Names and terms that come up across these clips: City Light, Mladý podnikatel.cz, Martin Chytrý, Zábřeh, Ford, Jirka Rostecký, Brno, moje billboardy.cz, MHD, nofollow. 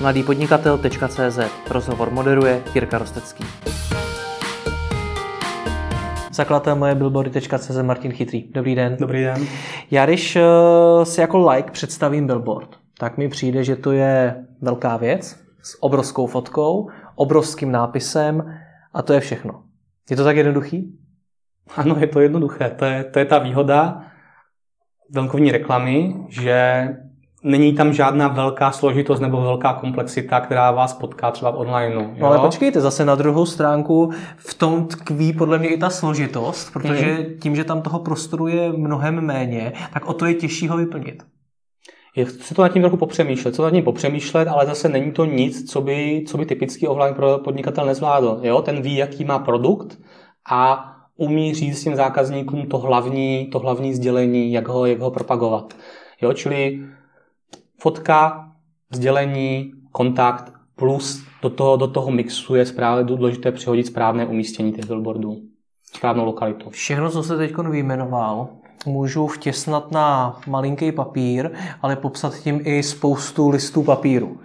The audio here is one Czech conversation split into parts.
Mladý podnikatel.cz. Rozhovor moderuje Jirka Rostecký. Zakladatel moje billboardy.cz Martin Chytrý. Dobrý den. Dobrý den. Já když si jako like představím billboard, tak mi přijde, že to je velká věc s obrovskou fotkou, obrovským nápisem a to je všechno. Je to tak jednoduchý? Ano, je to jednoduché. To je ta výhoda venkovní reklamy, že není tam žádná velká složitost nebo velká komplexita, která vás potká třeba v online. No ale počkejte, zase na druhou stránku v tom tkví podle mě i ta složitost, protože tím, že tam toho prostoru je mnohem méně, tak o to je těžší ho vyplnit. Chci to nad tím trochu popřemýšlet, ale zase není to nic, co by typický offline podnikatel nezvládl. Jo? Ten ví, jaký má produkt a umí říct těm zákazníkům to hlavní sdělení, jak ho propagovat. Jo? Čili fotka, sdělení, kontakt plus do toho mixuje správně, důležité přihodit správné umístění těch billboardů, správnou lokalitu. Všechno, co se teď vyjmenoval, můžu vtěsnat na malinký papír, ale popsat tím i spoustu listů papíru.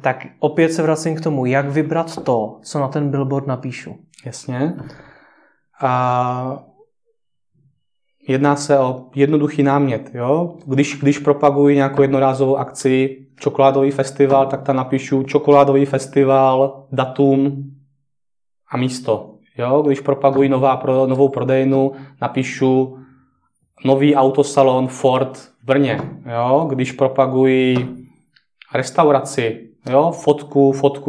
Tak opět se vracím k tomu, jak vybrat to, co na ten billboard napíšu. Jasně. Jedná se o jednoduchý námět. Jo? Když propaguji nějakou jednorázovou akci, čokoládový festival, tak tam napíšu čokoládový festival, datum a místo. Jo? Když propaguji novou prodejnu, napíšu nový autosalon Ford v Brně. Jo? Když propaguji restauraci, jo?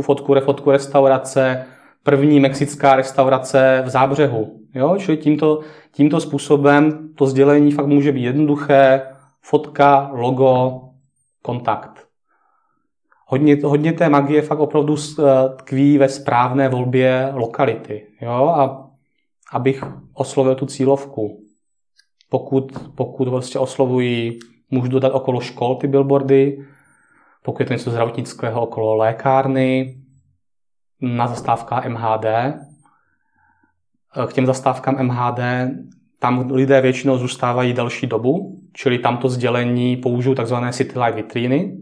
fotku restaurace, první mexická restaurace v Zábřehu. Jo? Čili tímto způsobem to sdělení fakt může být jednoduché. Fotka, logo, kontakt. Hodně té magie fakt opravdu tkví ve správné volbě lokality. Jo? A abych oslovil tu cílovku. Pokud vlastně oslovují, můžu dodat okolo škol ty billboardy, pokud je to něco zdravotnického okolo lékárny, na zastávkách MHD. K těm zastávkám MHD tam lidé většinou zůstávají další dobu, čili tam to sdělení použiju tzv. City Light vitríny,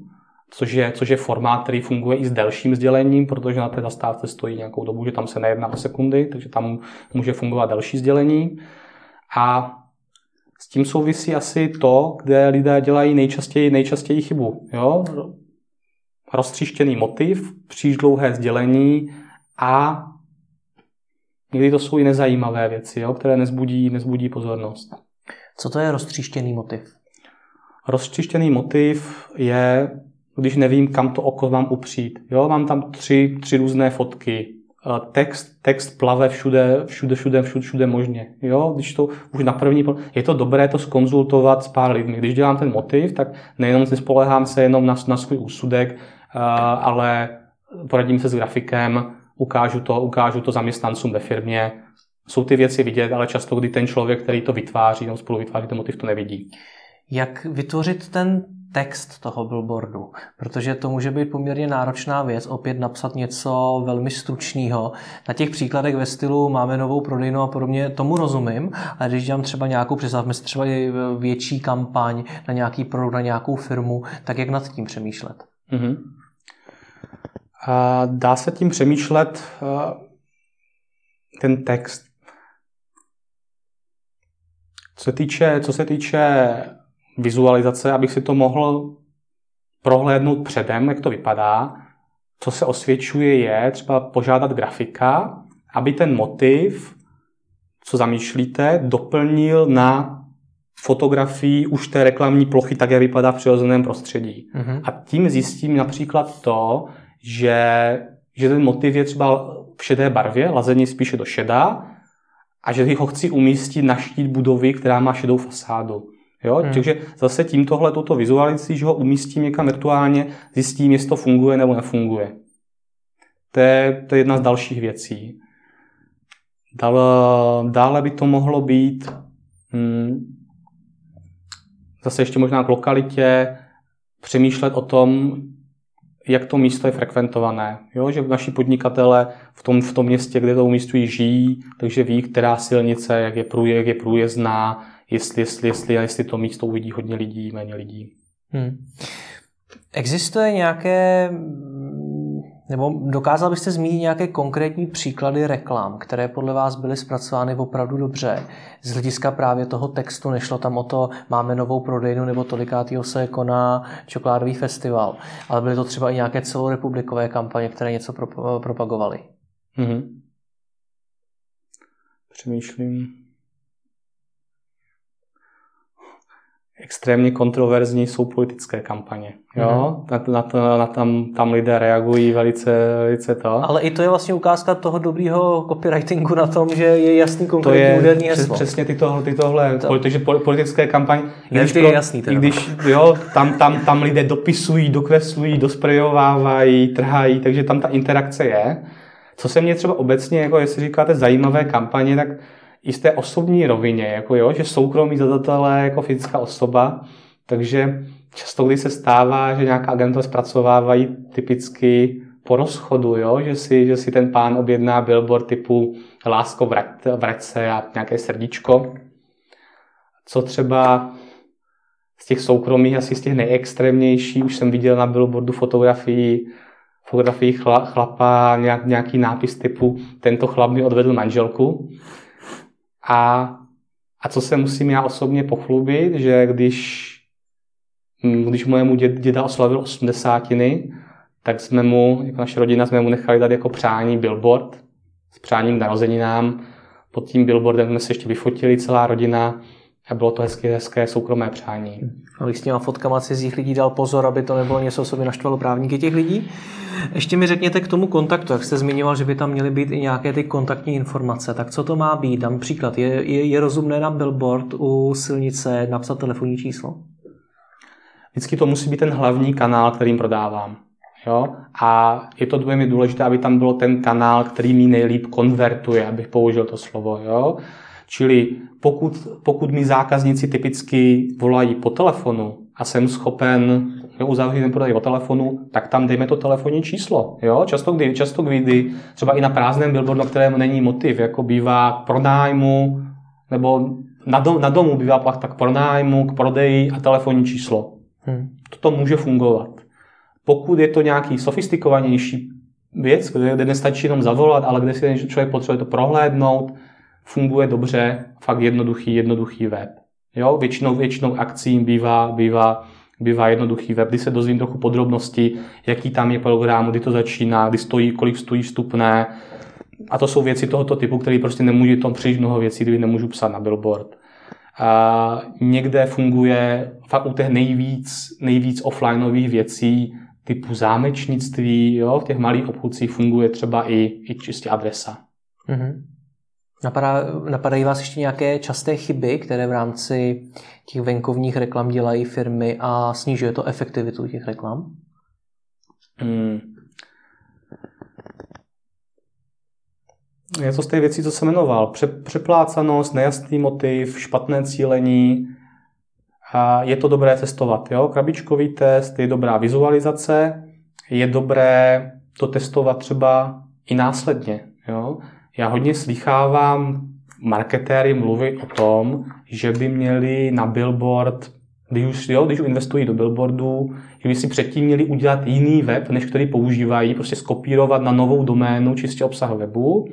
což je formát, který funguje i s delším sdělením, protože na té zastávce stojí nějakou dobu, že tam se nejedná o sekundy, takže tam může fungovat další sdělení. A s tím souvisí asi to, kde lidé dělají nejčastěji chybu. Jo? Roztříštěný motiv, příliš dlouhé sdělení a někdy to jsou i nezajímavé věci, jo? Které nezbudí pozornost. Co to je roztříštěný motiv? Roztříštěný motiv je, když nevím, kam to oko mám upřít. Jo? Mám tam tři různé fotky. Text plave všude možně. Jo? Když to už na první je to dobré to zkonzultovat s pár lidmi. Když dělám ten motiv, tak nejenom nespoléhám se jenom na svůj úsudek, ale poradím se s grafikem, ukážu to zaměstnancům ve firmě. Jsou ty věci vidět, ale často, kdy ten člověk, který to vytváří, on spolu vytváří ten motiv, to nevidí. Jak vytvořit ten text toho billboardu, protože to může být poměrně náročná věc, opět napsat něco velmi stručného. Na těch příkladech ve stylu máme novou prodejnu a podobně, tomu rozumím, ale když dělám třeba nějakou, představme si třeba větší kampaň na nějaký produkt, na nějakou firmu, tak jak nad tím přemýšlet? Mm-hmm. Dá se tím přemýšlet ten text. Co se týče vizualizace, abych si to mohl prohlédnout předem, jak to vypadá. Co se osvědčuje je třeba požádat grafika, aby ten motiv, co zamýšlíte, doplnil na fotografii už té reklamní plochy, tak jak vypadá v přirozeném prostředí. Mm-hmm. A tím zjistím například to, že ten motiv je třeba v šedé barvě, lazení spíše do šedá, a že ho chci umístit na štít budovy, která má šedou fasádu. Jo? Takže zase touto vizualizací, že ho umístím někam virtuálně, zjistím, jestli to funguje nebo nefunguje. To je jedna z dalších věcí. Dále by to mohlo být zase ještě možná k lokalitě přemýšlet o tom, jak to místo je frekventované. Jo? Že naši podnikatele v tom městě, kde to umístují, žijí, takže ví, která silnice, jak je průjezdná, jestli to místo uvidí hodně lidí, méně lidí. Existuje nějaké Nebo dokázal byste zmínit nějaké konkrétní příklady reklam, které podle vás byly zpracovány opravdu dobře? Z hlediska právě toho textu nešlo tam o to, máme novou prodejnu nebo tolikátýho se koná čokoládový festival, ale byly to třeba i nějaké celorepublikové kampaně, které něco propagovaly. Mhm. Přemýšlím. Extrémně kontroverzní jsou politické kampaně. Jo? Tam lidé reagují velice to. Ale i to je vlastně ukázka toho dobrýho copywritingu na tom, že je jasný konkrétní úderní heslo. Přesně tyhle. Takže politické kampaně. Tam lidé dopisují, dokreslují, dosprejovávají, trhají, takže tam ta interakce je. Co se mě třeba obecně, jako jestli říkáte zajímavé kampaně, tak i z té osobní rovině, jako jo, že soukromý zadatelé jako fyzická osoba, takže často, když se stává, že nějaká agentura zpracovávají typicky po rozchodu, jo, že si ten pán objedná billboard typu lásko vrať se a nějaké srdíčko. Co třeba z těch soukromých, asi z těch nejextrémnějších, už jsem viděl na billboardu fotografii chlapa, nějaký nápis typu tento chlap mi odvedl manželku. A co se musím já osobně pochlubit, že když mojemu děda oslavil 80, tak jsme mu, jako naše rodina, nechali dát jako přání billboard s přáním narozeninám. Pod tím billboardem jsme se ještě vyfotili celá rodina a bylo to hezké soukromé přání. A když s těma fotkama cizích lidí dal pozor, aby to nebylo něco, co by naštvalo právníky těch lidí. Ještě mi řekněte k tomu kontaktu, jak jste zmiňoval, že by tam měly být i nějaké ty kontaktní informace, tak co to má být? Dám příklad, je rozumné na billboard u silnice napsat telefonní číslo? Vždycky to musí být ten hlavní kanál, kterým prodávám. Jo? A je to velmi důležité, aby tam byl ten kanál, který mi nejlíp konvertuje, abych použil to slovo. Jo? Čili pokud mi zákazníci typicky volají po telefonu a jsem schopen uzavřít ten prodej po telefonu, tak tam dejme to telefonní číslo. Jo? Často kdy, třeba i na prázdném billboardu, na kterém není motiv, jako bývá pronájmu, nebo na domu bývá pak tak pronájmu, k prodeji a telefonní číslo. Toto může fungovat. Pokud je to nějaký sofistikovanější věc, kde nestačí jenom zavolat, ale kde si ten člověk potřebuje to prohlédnout, funguje dobře, fakt jednoduchý web. Jo? Většinou akcí bývá jednoduchý web, kdy se dozvím trochu podrobnosti, jaký tam je program, kdy to začíná, kolik stojí vstupné. A to jsou věci tohoto typu, které prostě nemůžu tam příliš mnoho věcí, kdyby nemůžu psát na billboard. A někde funguje fakt u těch nejvíc offlineových věcí, typu zámečnictví, jo? V těch malých obchodcích funguje třeba i čistě adresa. Mm-hmm. Napadají vás ještě nějaké časté chyby, které v rámci těch venkovních reklam dělají firmy a snižuje to efektivitu těch reklam? Je to z té věcí, co jsem jmenoval. Přeplácanost, nejasný motiv, špatné cílení. A je to dobré testovat. Jo? Krabičkový test, je dobrá vizualizace, je dobré to testovat třeba i následně. Jo? Já hodně slýchávám marketéry mluvit o tom, že by měli na billboard, když už investují do billboardu, že by si předtím měli udělat jiný web, než který používají, prostě skopírovat na novou doménu čistě obsah webu,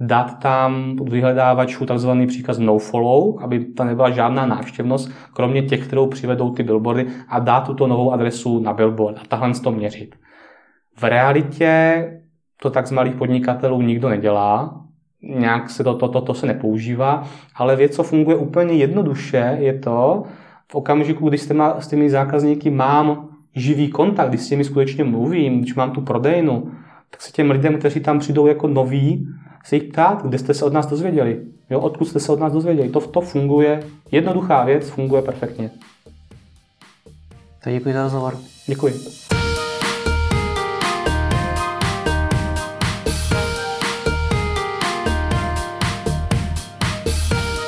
dát tam pod vyhledávačů takzvaný příkaz nofollow, aby tam nebyla žádná návštěvnost, kromě těch, kterou přivedou ty billboardy, a dát tuto novou adresu na billboard a tahle to měřit. V realitě to tak z malých podnikatelů nikdo nedělá, nějak se to se nepoužívá, ale věc, co funguje úplně jednoduše, je to, v okamžiku, když s těmi zákazníky mám živý kontakt, když s těmi skutečně mluvím, když mám tu prodejnu, tak se těm lidem, kteří tam přijdou jako noví, se jich ptát, kde jste se od nás dozvěděli, jo, odkud jste se od nás dozvěděli. To funguje, jednoduchá věc, funguje perfektně. Tak děkuji za rozhovor. Děkuji.